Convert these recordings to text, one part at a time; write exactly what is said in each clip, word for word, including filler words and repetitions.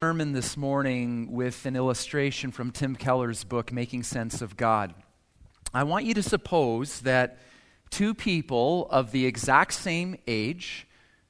Sermon this morning with an illustration from Tim Keller's book, Making Sense of God. I want you to suppose that two people of the exact same age,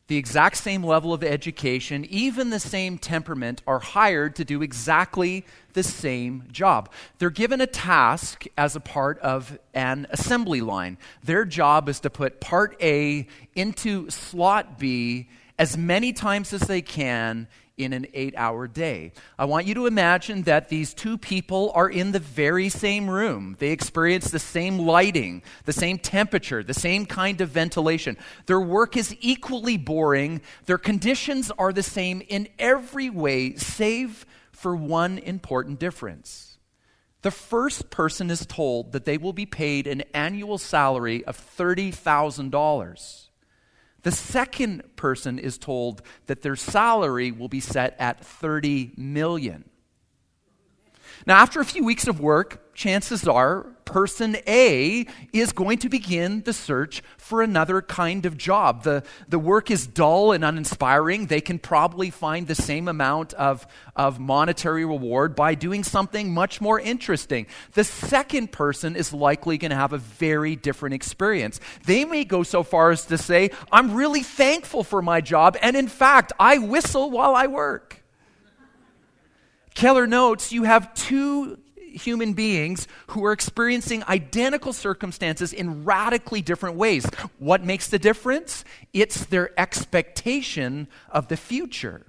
the exact same level of education, even the same temperament, are hired to do exactly the same job. They're given a task as a part of an assembly line. Their job is to put part A into slot B as many times as they can in an eight-hour day. I want you to imagine that these two people are in the very same room. They experience the same lighting, the same temperature, the same kind of ventilation. Their work is equally boring. Their conditions are the same in every way, save for one important difference. The first person is told that they will be paid an annual salary of thirty thousand dollars. The second person is told that their salary will be set at thirty million dollars. Now, after a few weeks of work, chances are person A is going to begin the search for another kind of job. The, the work is dull and uninspiring. They can probably find the same amount of, of monetary reward by doing something much more interesting. The second person is likely going to have a very different experience. They may go so far as to say, I'm really thankful for my job, and in fact, I whistle while I work. Keller notes, you have two human beings who are experiencing identical circumstances in radically different ways. What makes the difference? It's their expectation of the future.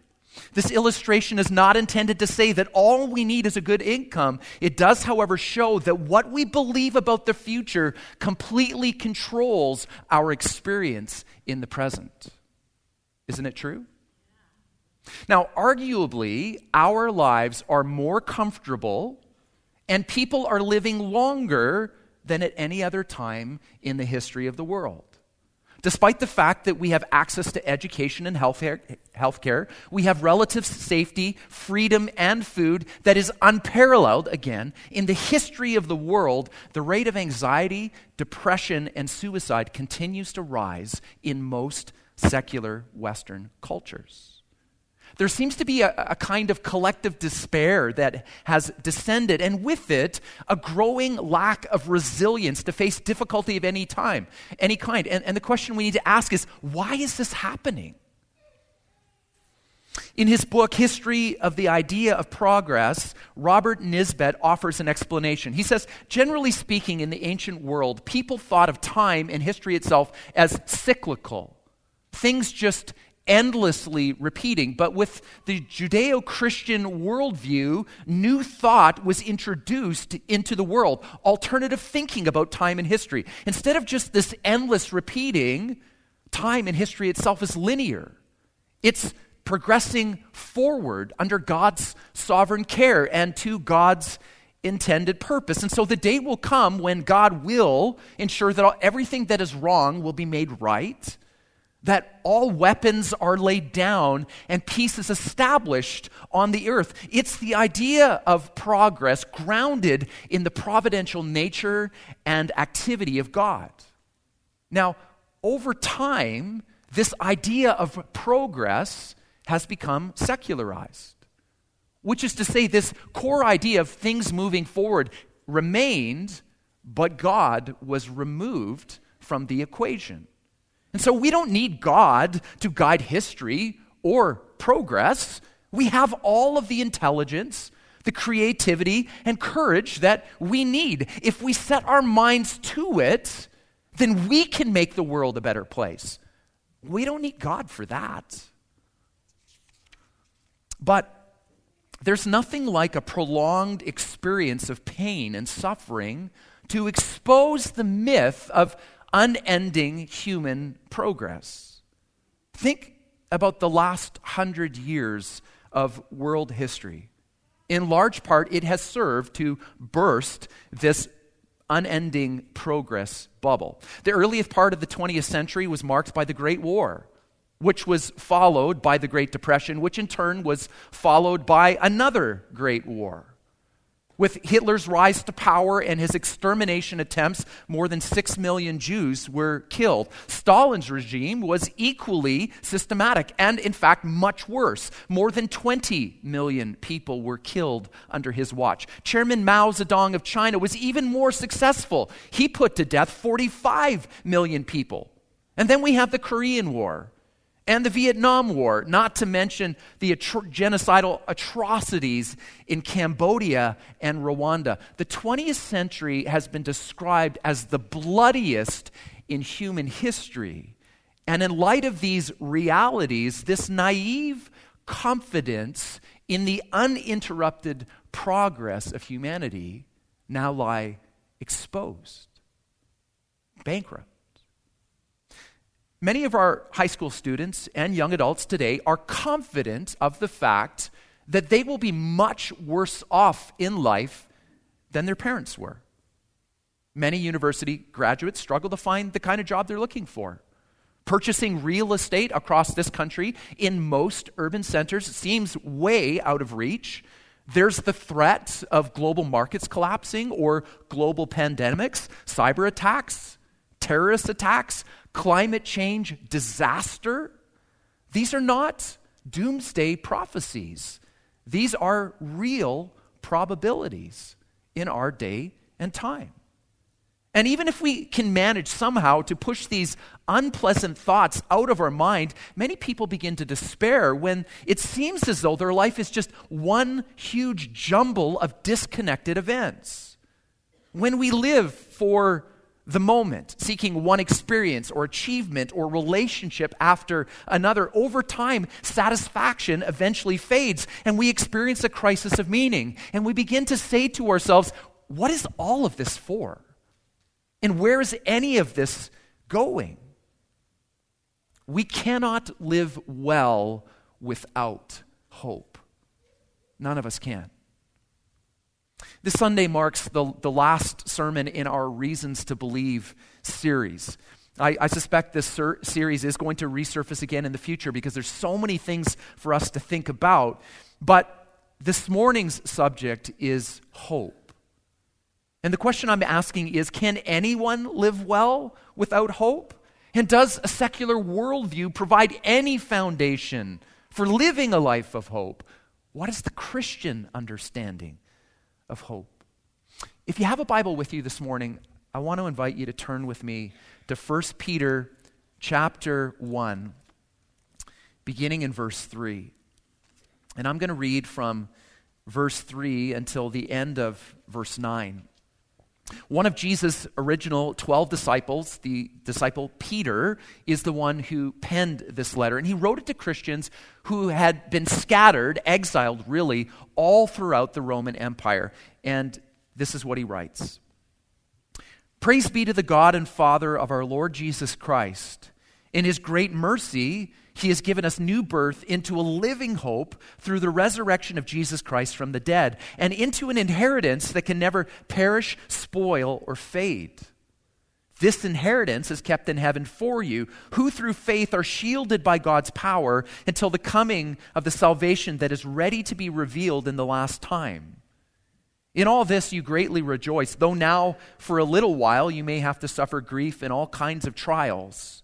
This illustration is not intended to say that all we need is a good income. It does, however, show that what we believe about the future completely controls our experience in the present. Isn't it true? Now, arguably, our lives are more comfortable and people are living longer than at any other time in the history of the world. Despite the fact that we have access to education and healthcare, we have relative safety, freedom, and food that is unparalleled, again, in the history of the world. The rate of anxiety, depression, and suicide continues to rise in most secular Western cultures. There seems to be a, a kind of collective despair that has descended, and with it, a growing lack of resilience to face difficulty of any time, any kind. And, and the question we need to ask is, why is this happening? In his book, History of the Idea of Progress, Robert Nisbet offers an explanation. He says, generally speaking, in the ancient world, people thought of time and history itself as cyclical. Things just endlessly repeating, but with the Judeo-Christian worldview, new thought was introduced into the world, alternative thinking about time and history. Instead of just this endless repeating, time and history itself is linear. It's progressing forward under God's sovereign care and to God's intended purpose. And so the day will come when God will ensure that all, everything that is wrong will be made right, that all weapons are laid down and peace is established on the earth. It's the idea of progress grounded in the providential nature and activity of God. Now, over time, this idea of progress has become secularized, which is to say this core idea of things moving forward remained, but God was removed from the equation. And so we don't need God to guide history or progress. We have all of the intelligence, the creativity, and courage that we need. If we set our minds to it, then we can make the world a better place. We don't need God for that. But there's nothing like a prolonged experience of pain and suffering to expose the myth of unending human progress. Think about the last hundred years of world history. In large part, it has served to burst this unending progress bubble. The earliest part of the twentieth century was marked by the Great War, which was followed by the Great Depression, which in turn was followed by another Great War. With Hitler's rise to power and his extermination attempts, more than six million Jews were killed. Stalin's regime was equally systematic and, in fact, much worse. More than twenty million people were killed under his watch. Chairman Mao Zedong of China was even more successful. He put to death forty-five million people. And then we have the Korean War and the Vietnam War, not to mention the atro- genocidal atrocities in Cambodia and Rwanda. The twentieth century has been described as the bloodiest in human history. And in light of these realities, this naive confidence in the uninterrupted progress of humanity now lie exposed, bankrupt. Many of our high school students and young adults today are confident of the fact that they will be much worse off in life than their parents were. Many university graduates struggle to find the kind of job they're looking for. Purchasing real estate across this country in most urban centers seems way out of reach. There's the threat of global markets collapsing or global pandemics, cyber attacks, terrorist attacks, climate change, disaster. These are not doomsday prophecies. These are real probabilities in our day and time. And even if we can manage somehow to push these unpleasant thoughts out of our mind, many people begin to despair when it seems as though their life is just one huge jumble of disconnected events. When we live for the moment, seeking one experience or achievement or relationship after another, over time, satisfaction eventually fades and we experience a crisis of meaning. And we begin to say to ourselves, what is all of this for? And where is any of this going? We cannot live well without hope. None of us can. This Sunday marks the, the last sermon in our Reasons to Believe series. I, I suspect this ser- series is going to resurface again in the future because there's so many things for us to think about. But this morning's subject is hope. And the question I'm asking is, can anyone live well without hope? And does a secular worldview provide any foundation for living a life of hope? What is the Christian understanding of hope? If you have a Bible with you this morning, I want to invite you to turn with me to First Peter chapter one, beginning in verse three. And I'm going to read from verse three until the end of verse nine. One of Jesus' original twelve disciples, the disciple Peter, is the one who penned this letter. And he wrote it to Christians who had been scattered, exiled really, all throughout the Roman Empire. And this is what he writes. "Praise be to the God and Father of our Lord Jesus Christ. In his great mercy, he has given us new birth into a living hope through the resurrection of Jesus Christ from the dead, and into an inheritance that can never perish, spoil, or fade. This inheritance is kept in heaven for you, who through faith are shielded by God's power until the coming of the salvation that is ready to be revealed in the last time. In all this you greatly rejoice, though now for a little while you may have to suffer grief in all kinds of trials.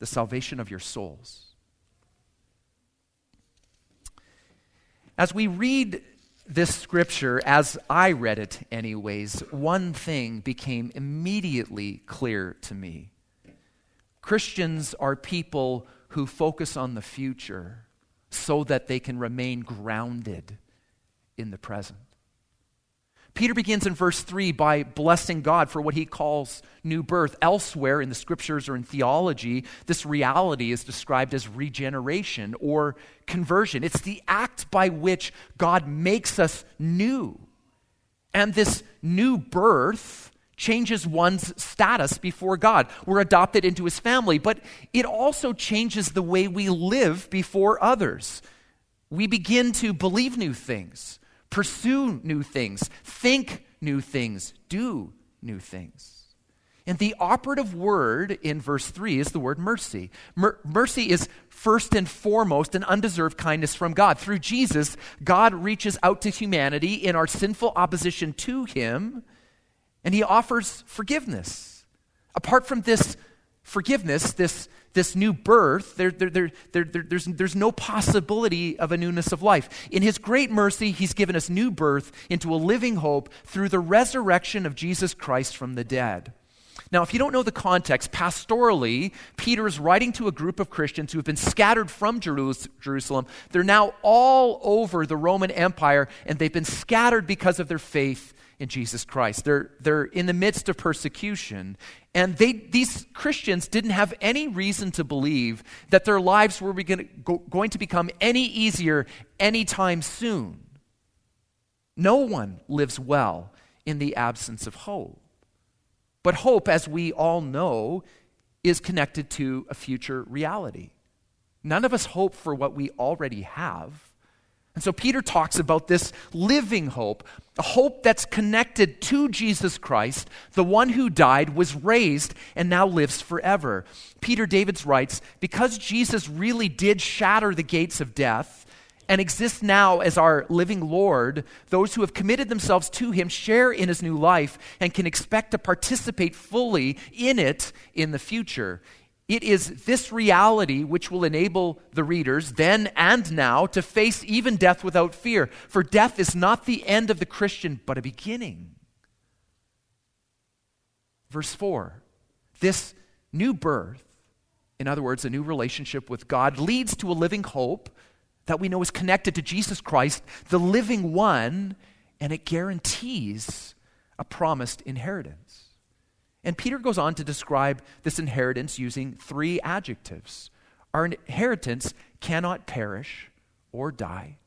the salvation of your souls." As we read this scripture, as I read it anyways, one thing became immediately clear to me. Christians are people who focus on the future so that they can remain grounded in the present. Peter begins in verse three by blessing God for what he calls new birth. Elsewhere in the scriptures or in theology, this reality is described as regeneration or conversion. It's the act by which God makes us new. And this new birth changes one's status before God. We're adopted into his family, but it also changes the way we live before others. We begin to believe new things, pursue new things, think new things, do new things. And the operative word in verse three is the word mercy. Mer- mercy is first and foremost an undeserved kindness from God. Through Jesus, God reaches out to humanity in our sinful opposition to him, and he offers forgiveness. Apart from this forgiveness, this, this new birth, there, there, there, there, there, there's, there's no possibility of a newness of life. In his great mercy, he's given us new birth into a living hope through the resurrection of Jesus Christ from the dead. Now, if you don't know the context, pastorally, Peter is writing to a group of Christians who have been scattered from Jerusalem. They're now all over the Roman Empire, and they've been scattered because of their faith in Jesus Christ. They're, they're in the midst of persecution, and they, these Christians didn't have any reason to believe that their lives were going to become any easier anytime soon. No one lives well in the absence of hope. But hope, as we all know, is connected to a future reality. None of us hope for what we already have. And so Peter talks about this living hope, a hope that's connected to Jesus Christ, the one who died, was raised, and now lives forever. Peter Davids writes, because Jesus really did shatter the gates of death and exists now as our living Lord, those who have committed themselves to him share in his new life and can expect to participate fully in it in the future. It is this reality which will enable the readers, then and now, to face even death without fear. For death is not the end of the Christian, but a beginning. Verse four, this new birth, in other words, a new relationship with God, leads to a living hope that we know is connected to Jesus Christ, the living one, and it guarantees a promised inheritance. And Peter goes on to describe this inheritance using three adjectives. Our inheritance cannot perish or die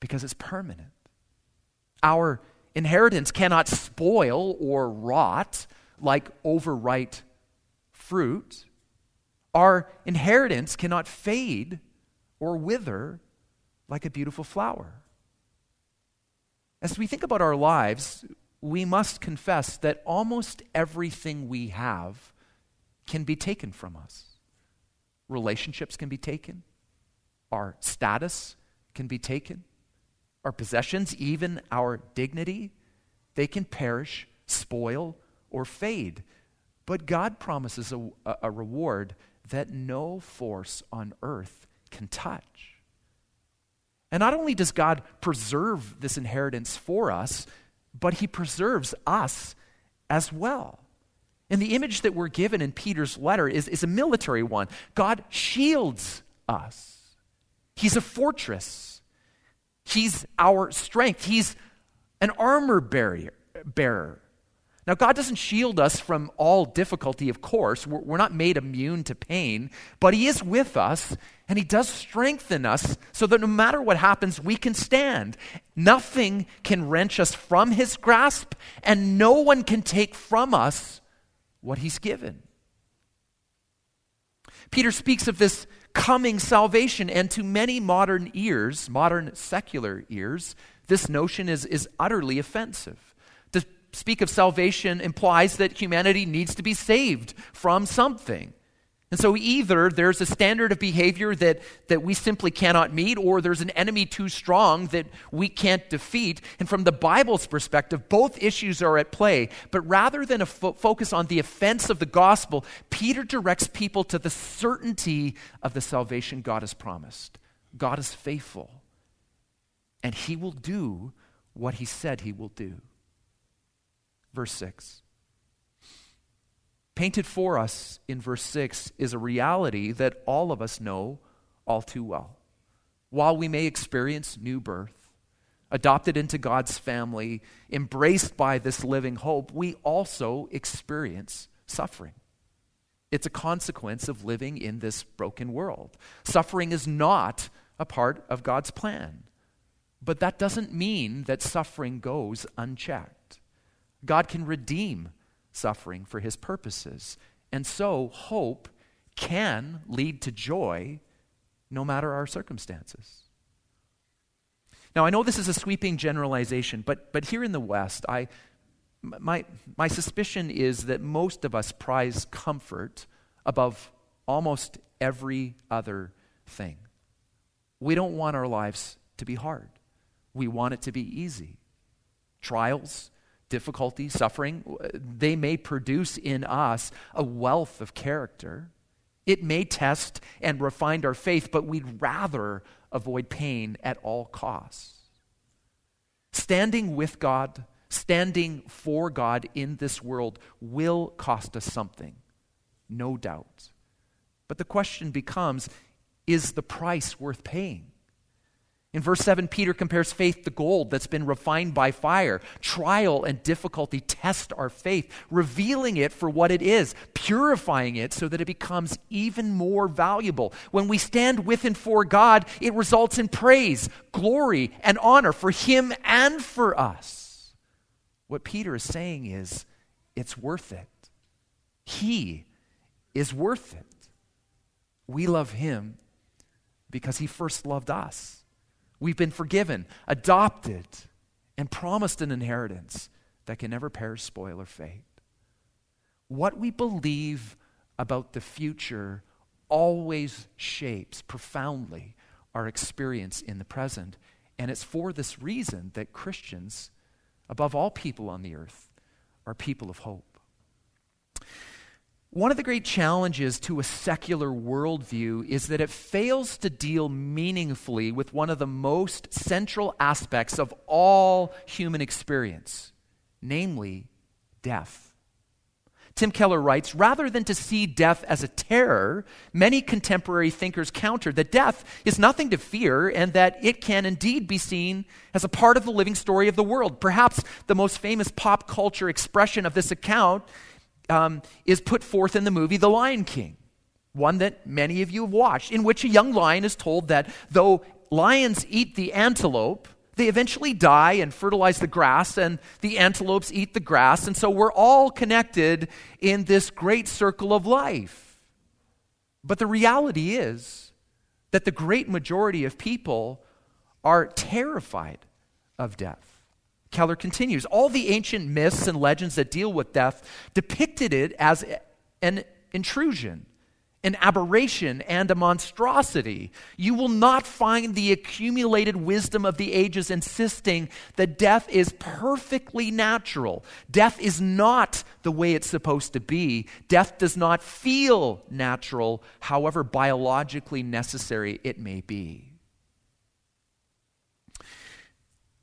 because it's permanent. Our inheritance cannot spoil or rot like overripe fruit. Our inheritance cannot fade or wither like a beautiful flower. As we think about our lives, we must confess that almost everything we have can be taken from us. Relationships can be taken. Our status can be taken. Our possessions, even our dignity, they can perish, spoil, or fade. But God promises a, a reward that no force on earth can touch. And not only does God preserve this inheritance for us, but he preserves us as well. And the image that we're given in Peter's letter is, is a military one. God shields us. He's a fortress. He's our strength. He's an armor barrier, bearer. Now, God doesn't shield us from all difficulty, of course. We're, we're not made immune to pain, but he is with us, and he does strengthen us so that no matter what happens, we can stand. Nothing can wrench us from his grasp, and no one can take from us what he's given. Peter speaks of this coming salvation, and to many modern ears, modern secular ears, this notion is, is utterly offensive. Speak of salvation implies that humanity needs to be saved from something. And so either there's a standard of behavior that, that we simply cannot meet, or there's an enemy too strong that we can't defeat. And from the Bible's perspective, both issues are at play. But rather than a fo- focus on the offense of the gospel, Peter directs people to the certainty of the salvation God has promised. God is faithful, and he will do what he said he will do. Verse six. Painted for us in verse six is a reality that all of us know all too well. While we may experience new birth, adopted into God's family, embraced by this living hope, we also experience suffering. It's a consequence of living in this broken world. Suffering is not a part of God's plan. But that doesn't mean that suffering goes unchecked. God can redeem suffering for his purposes. And so hope can lead to joy no matter our circumstances. Now, I know this is a sweeping generalization, but but here in the West, I my my suspicion is that most of us prize comfort above almost every other thing. We don't want our lives to be hard. We want it to be easy. Trials, difficulty, suffering, they may produce in us a wealth of character. It may test and refine our faith, but we'd rather avoid pain at all costs. Standing with God, standing for God in this world will cost us something, no doubt. But the question becomes, is the price worth paying? In verse seven, Peter compares faith to gold that's been refined by fire. Trial and difficulty test our faith, revealing it for what it is, purifying it so that it becomes even more valuable. When we stand with and for God, it results in praise, glory, and honor for him and for us. What Peter is saying is, it's worth it. He is worth it. We love him because he first loved us. We've been forgiven, adopted, and promised an inheritance that can never perish, spoil, or fade. What we believe about the future always shapes profoundly our experience in the present, and it's for this reason that Christians, above all people on the earth, are people of hope. One of the great challenges to a secular worldview is that it fails to deal meaningfully with one of the most central aspects of all human experience, namely death. Tim Keller writes, rather than to see death as a terror, many contemporary thinkers counter that death is nothing to fear and that it can indeed be seen as a part of the living story of the world. Perhaps the most famous pop culture expression of this account Um, is put forth in the movie The Lion King, one that many of you have watched, in which a young lion is told that though lions eat the antelope, they eventually die and fertilize the grass, and the antelopes eat the grass, and so we're all connected in this great circle of life. But the reality is that the great majority of people are terrified of death. Keller continues, all the ancient myths and legends that deal with death depicted it as an intrusion, an aberration, and a monstrosity. You will not find the accumulated wisdom of the ages insisting that death is perfectly natural. Death is not the way it's supposed to be. Death does not feel natural, however biologically necessary it may be.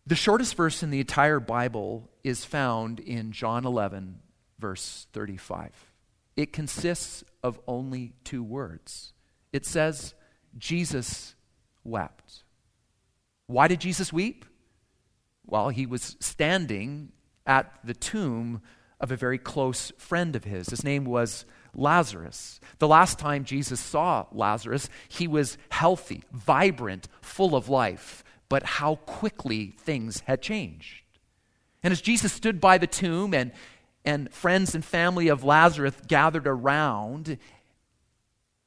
The shortest verse in the entire Bible is found in John eleven, verse thirty-five. It consists of only two words. It says, Jesus wept. Why did Jesus weep? Well, he was standing at the tomb of a very close friend of his. His name was Lazarus. The last time Jesus saw Lazarus, he was healthy, vibrant, full of life. But how quickly things had changed. And as Jesus stood by the tomb and, and friends and family of Lazarus gathered around,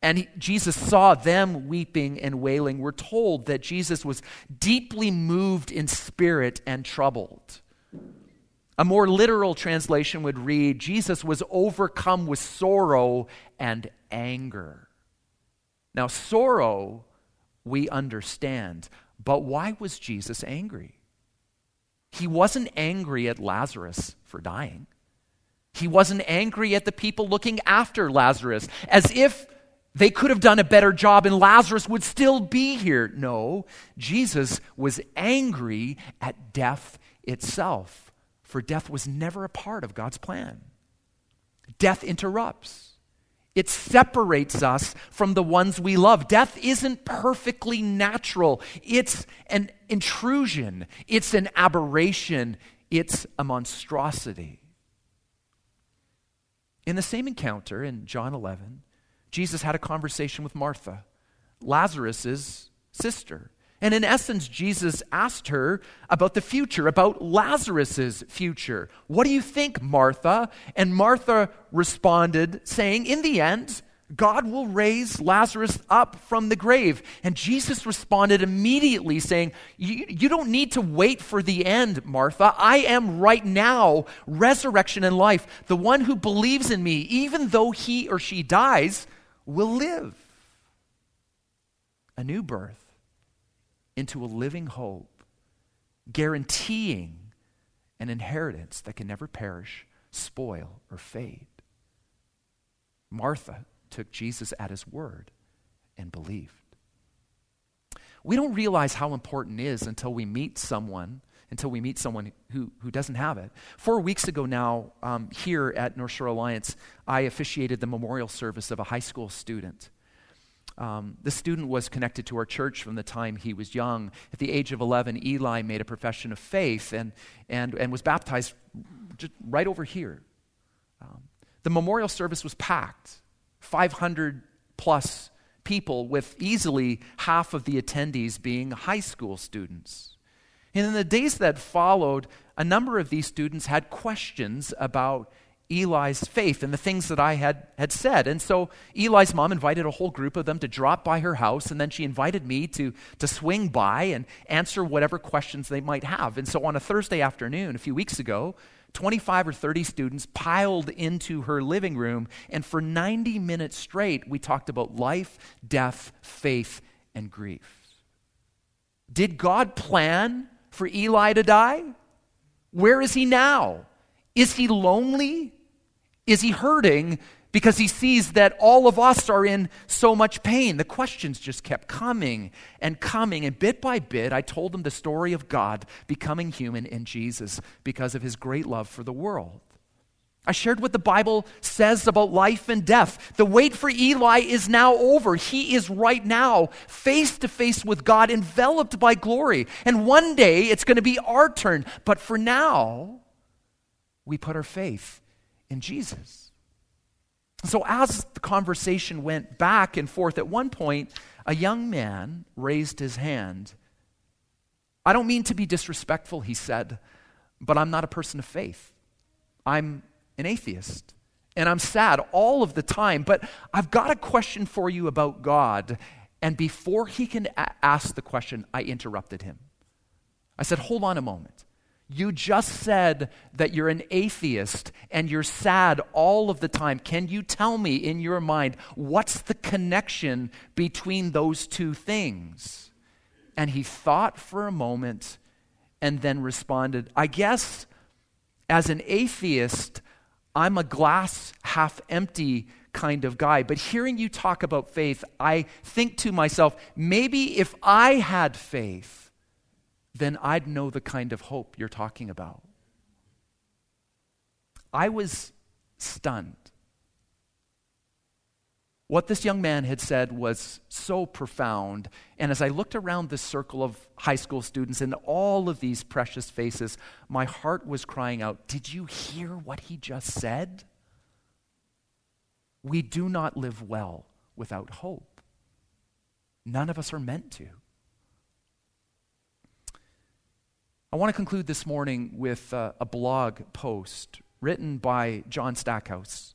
and he, Jesus saw them weeping and wailing, we're told that Jesus was deeply moved in spirit and troubled. A more literal translation would read, Jesus was overcome with sorrow and anger. Now, sorrow, we understand. But why was Jesus angry? He wasn't angry at Lazarus for dying. He wasn't angry at the people looking after Lazarus, as if they could have done a better job and Lazarus would still be here. No, Jesus was angry at death itself, for death was never a part of God's plan. Death interrupts. It separates us from the ones we love. Death isn't perfectly natural. It's an intrusion. It's an aberration. It's a monstrosity. In the same encounter in John eleven, Jesus had a conversation with Martha, Lazarus's sister. And in essence, Jesus asked her about the future, about Lazarus's future. What do you think, Martha? And Martha responded saying, in the end, God will raise Lazarus up from the grave. And Jesus responded immediately saying, you, you don't need to wait for the end, Martha. I am right now resurrection and life. The one who believes in me, even though he or she dies, will live. A new birth into a living hope, guaranteeing an inheritance that can never perish, spoil, or fade. Martha took Jesus at his word and believed. We don't realize how important it is until we meet someone, until we meet someone who, who doesn't have it. Four weeks ago now, um, here at North Shore Alliance, I officiated the memorial service of a high school student. Um, the student was connected to our church from the time he was young. At the age of eleven, Eli made a profession of faith and and, and was baptized just right over here. Um, the memorial service was packed, five hundred plus people, with easily half of the attendees being high school students. And in the days that followed, a number of these students had questions about Eli's faith and the things that I had, had said. And so Eli's mom invited a whole group of them to drop by her house, and then she invited me to, to swing by and answer whatever questions they might have. And so on a Thursday afternoon, a few weeks ago, twenty-five or thirty students piled into her living room, and for ninety minutes straight, we talked about life, death, faith, and grief. Did God plan for Eli to die? Where is he now? Is he lonely? Is he hurting because he sees that all of us are in so much pain? The questions just kept coming and coming, and bit by bit, I told him the story of God becoming human in Jesus because of his great love for the world. I shared what the Bible says about life and death. The wait for Eli is now over. He is right now face to face with God, enveloped by glory. And one day, it's going to be our turn. But for now, we put our faith in Jesus. So as the conversation went back and forth, at one point, a young man raised his hand. I don't mean to be disrespectful, he said, but I'm not a person of faith. I'm an atheist, and I'm sad all of the time, but I've got a question for you about God. And before he can a- ask the question, I interrupted him. I said, hold on a moment. You just said that you're an atheist and you're sad all of the time. Can you tell me in your mind, what's the connection between those two things? And he thought for a moment and then responded, I guess as an atheist, I'm a glass half empty kind of guy. But hearing you talk about faith, I think to myself, maybe if I had faith, then I'd know the kind of hope you're talking about. I was stunned. What this young man had said was so profound, and as I looked around this circle of high school students and all of these precious faces, my heart was crying out, did you hear what he just said? We do not live well without hope. None of us are meant to. I want to conclude this morning with uh, a blog post written by John Stackhouse.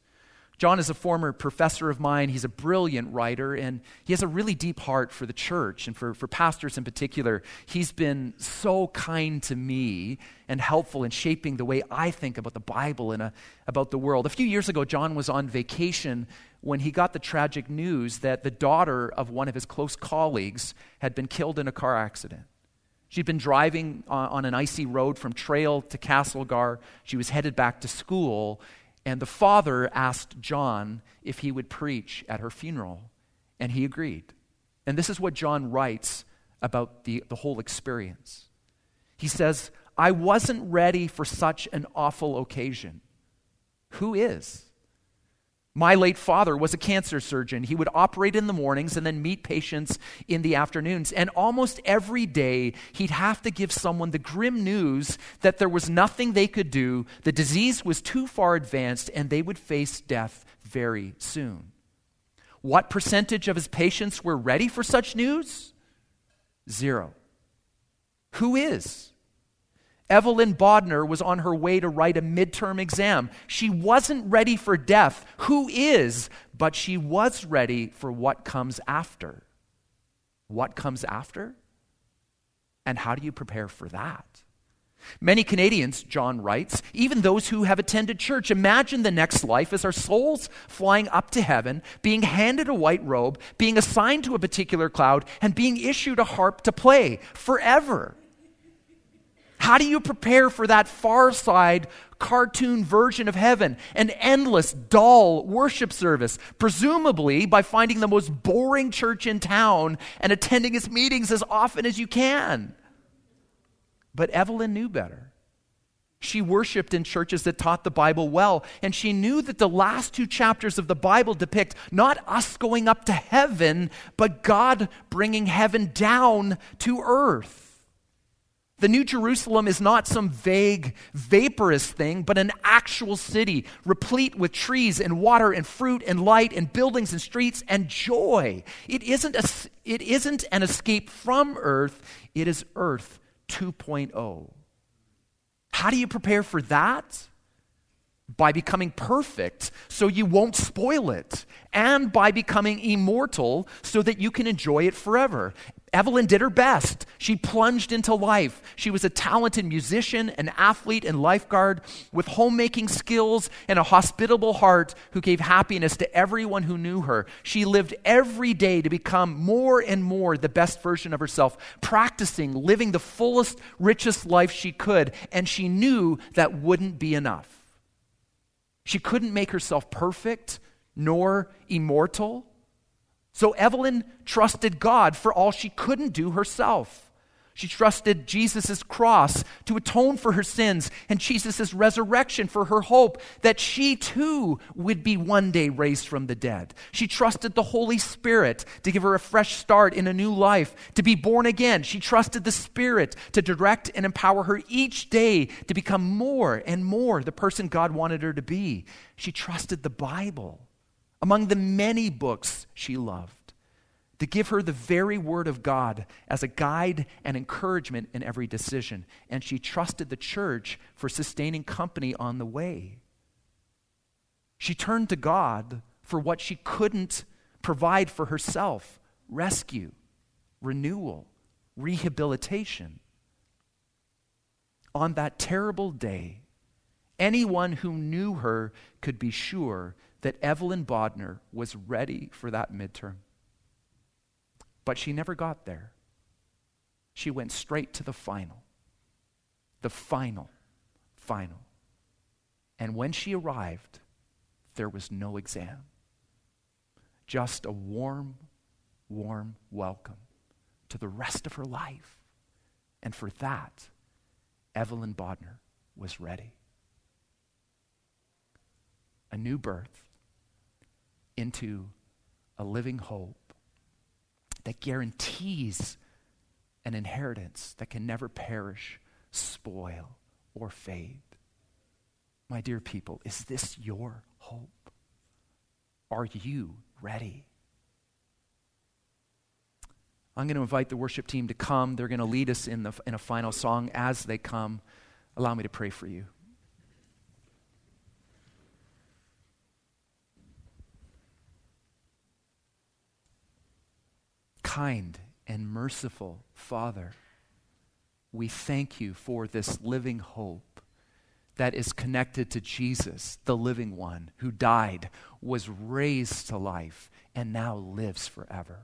John is a former professor of mine. He's a brilliant writer, and he has a really deep heart for the church and for, for pastors in particular. He's been so kind to me and helpful in shaping the way I think about the Bible and uh, about the world. A few years ago, John was on vacation when he got the tragic news that the daughter of one of his close colleagues had been killed in a car accident. She'd been driving on an icy road from Trail to Castlegar. She was headed back to school, and the father asked John if he would preach at her funeral, and he agreed. And this is what John writes about the, the whole experience. He says, I wasn't ready for such an awful occasion. Who is? My late father was a cancer surgeon. He would operate in the mornings and then meet patients in the afternoons. And almost every day, he'd have to give someone the grim news that there was nothing they could do, the disease was too far advanced, and they would face death very soon. What percentage of his patients were ready for such news? Zero. Who is? Evelyn Bodner was on her way to write a midterm exam. She wasn't ready for death. Who is? But she was ready for what comes after. What comes after? And how do you prepare for that? Many Canadians, John writes, even those who have attended church, imagine the next life as our souls flying up to heaven, being handed a white robe, being assigned to a particular cloud, and being issued a harp to play forever. How do you prepare for that Far Side cartoon version of heaven? An endless, dull worship service, presumably by finding the most boring church in town and attending its meetings as often as you can. But Evelyn knew better. She worshiped in churches that taught the Bible well, and she knew that the last two chapters of the Bible depict not us going up to heaven, but God bringing heaven down to earth. The New Jerusalem is not some vague, vaporous thing, but an actual city replete with trees and water and fruit and light and buildings and streets and joy. It isn't a, it isn't an escape from earth, it is earth two point oh. How do you prepare for that? By becoming perfect so you won't spoil it, and by becoming immortal so that you can enjoy it forever. Evelyn did her best. She plunged into life. She was a talented musician, an athlete, and lifeguard with homemaking skills and a hospitable heart who gave happiness to everyone who knew her. She lived every day to become more and more the best version of herself, practicing, living the fullest, richest life she could, and she knew that wouldn't be enough. She couldn't make herself perfect nor immortal. So Evelyn trusted God for all she couldn't do herself. She trusted Jesus' cross to atone for her sins and Jesus' resurrection for her hope that she too would be one day raised from the dead. She trusted the Holy Spirit to give her a fresh start in a new life, to be born again. She trusted the Spirit to direct and empower her each day to become more and more the person God wanted her to be. She trusted the Bible, among the many books she loved, to give her the very word of God as a guide and encouragement in every decision. And she trusted the church for sustaining company on the way. She turned to God for what she couldn't provide for herself: rescue, renewal, rehabilitation. On that terrible day, anyone who knew her could be sure that Evelyn Bodner was ready for that midterm. But she never got there. She went straight to the final. The final, final. And when she arrived, there was no exam. Just a warm, warm welcome to the rest of her life. And for that, Evelyn Bodner was ready. A new birth into a living hope that guarantees an inheritance that can never perish, spoil, or fade. My dear people, is this your hope? Are you ready? I'm going to invite the worship team to come. They're going to lead us in the in a final song. As they come, allow me to pray for you. Kind and merciful Father, we thank you for this living hope that is connected to Jesus, the living one who died, was raised to life, and now lives forever.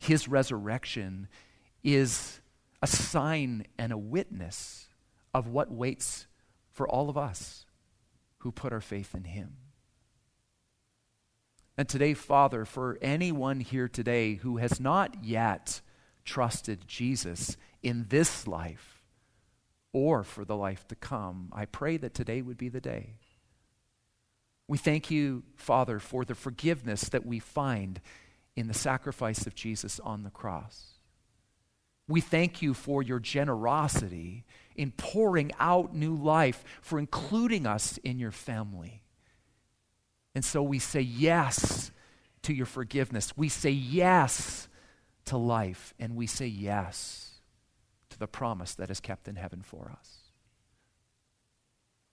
His resurrection is a sign and a witness of what waits for all of us who put our faith in him. And today, Father, for anyone here today who has not yet trusted Jesus in this life or for the life to come, I pray that today would be the day. We thank you, Father, for the forgiveness that we find in the sacrifice of Jesus on the cross. We thank you for your generosity in pouring out new life, for including us in your family. And so we say yes to your forgiveness. We say yes to life, and we say yes to the promise that is kept in heaven for us.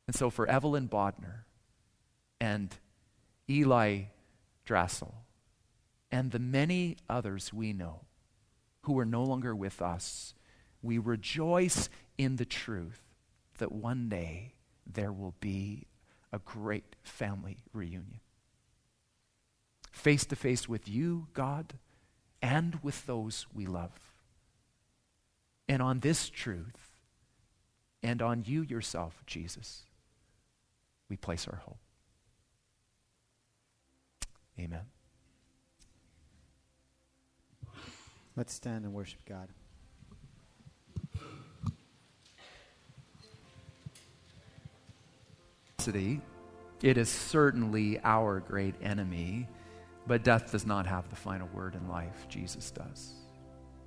And so for Evelyn Bodner and Eli Drassel and the many others we know who are no longer with us, we rejoice in the truth that one day there will be a great family reunion. Face to face with you, God, and with those we love. And on this truth, and on you yourself, Jesus, we place our hope. Amen. Let's stand and worship God. It is certainly our great enemy, but death does not have the final word in life. Jesus does.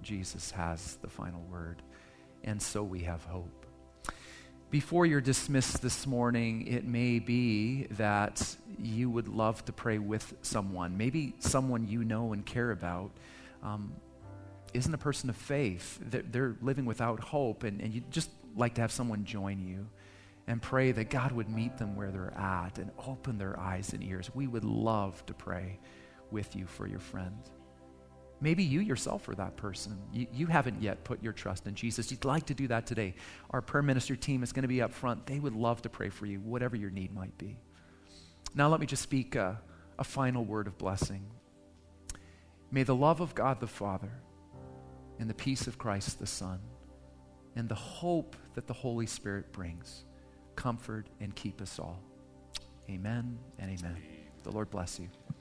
Jesus has the final word, and so we have hope. Before you're dismissed this morning, it may be that you would love to pray with someone, maybe someone you know and care about. Um, isn't a person of faith. They're, they're living without hope, and, and you'd just like to have someone join you and pray that God would meet them where they're at and open their eyes and ears. We would love to pray with you for your friend. Maybe you yourself are that person. You, you haven't yet put your trust in Jesus. You'd like to do that today. Our prayer ministry team is going to be up front. They would love to pray for you, whatever your need might be. Now let me just speak a, a final word of blessing. May the love of God the Father and the peace of Christ the Son and the hope that the Holy Spirit brings comfort and keep us all. Amen and amen. The Lord bless you.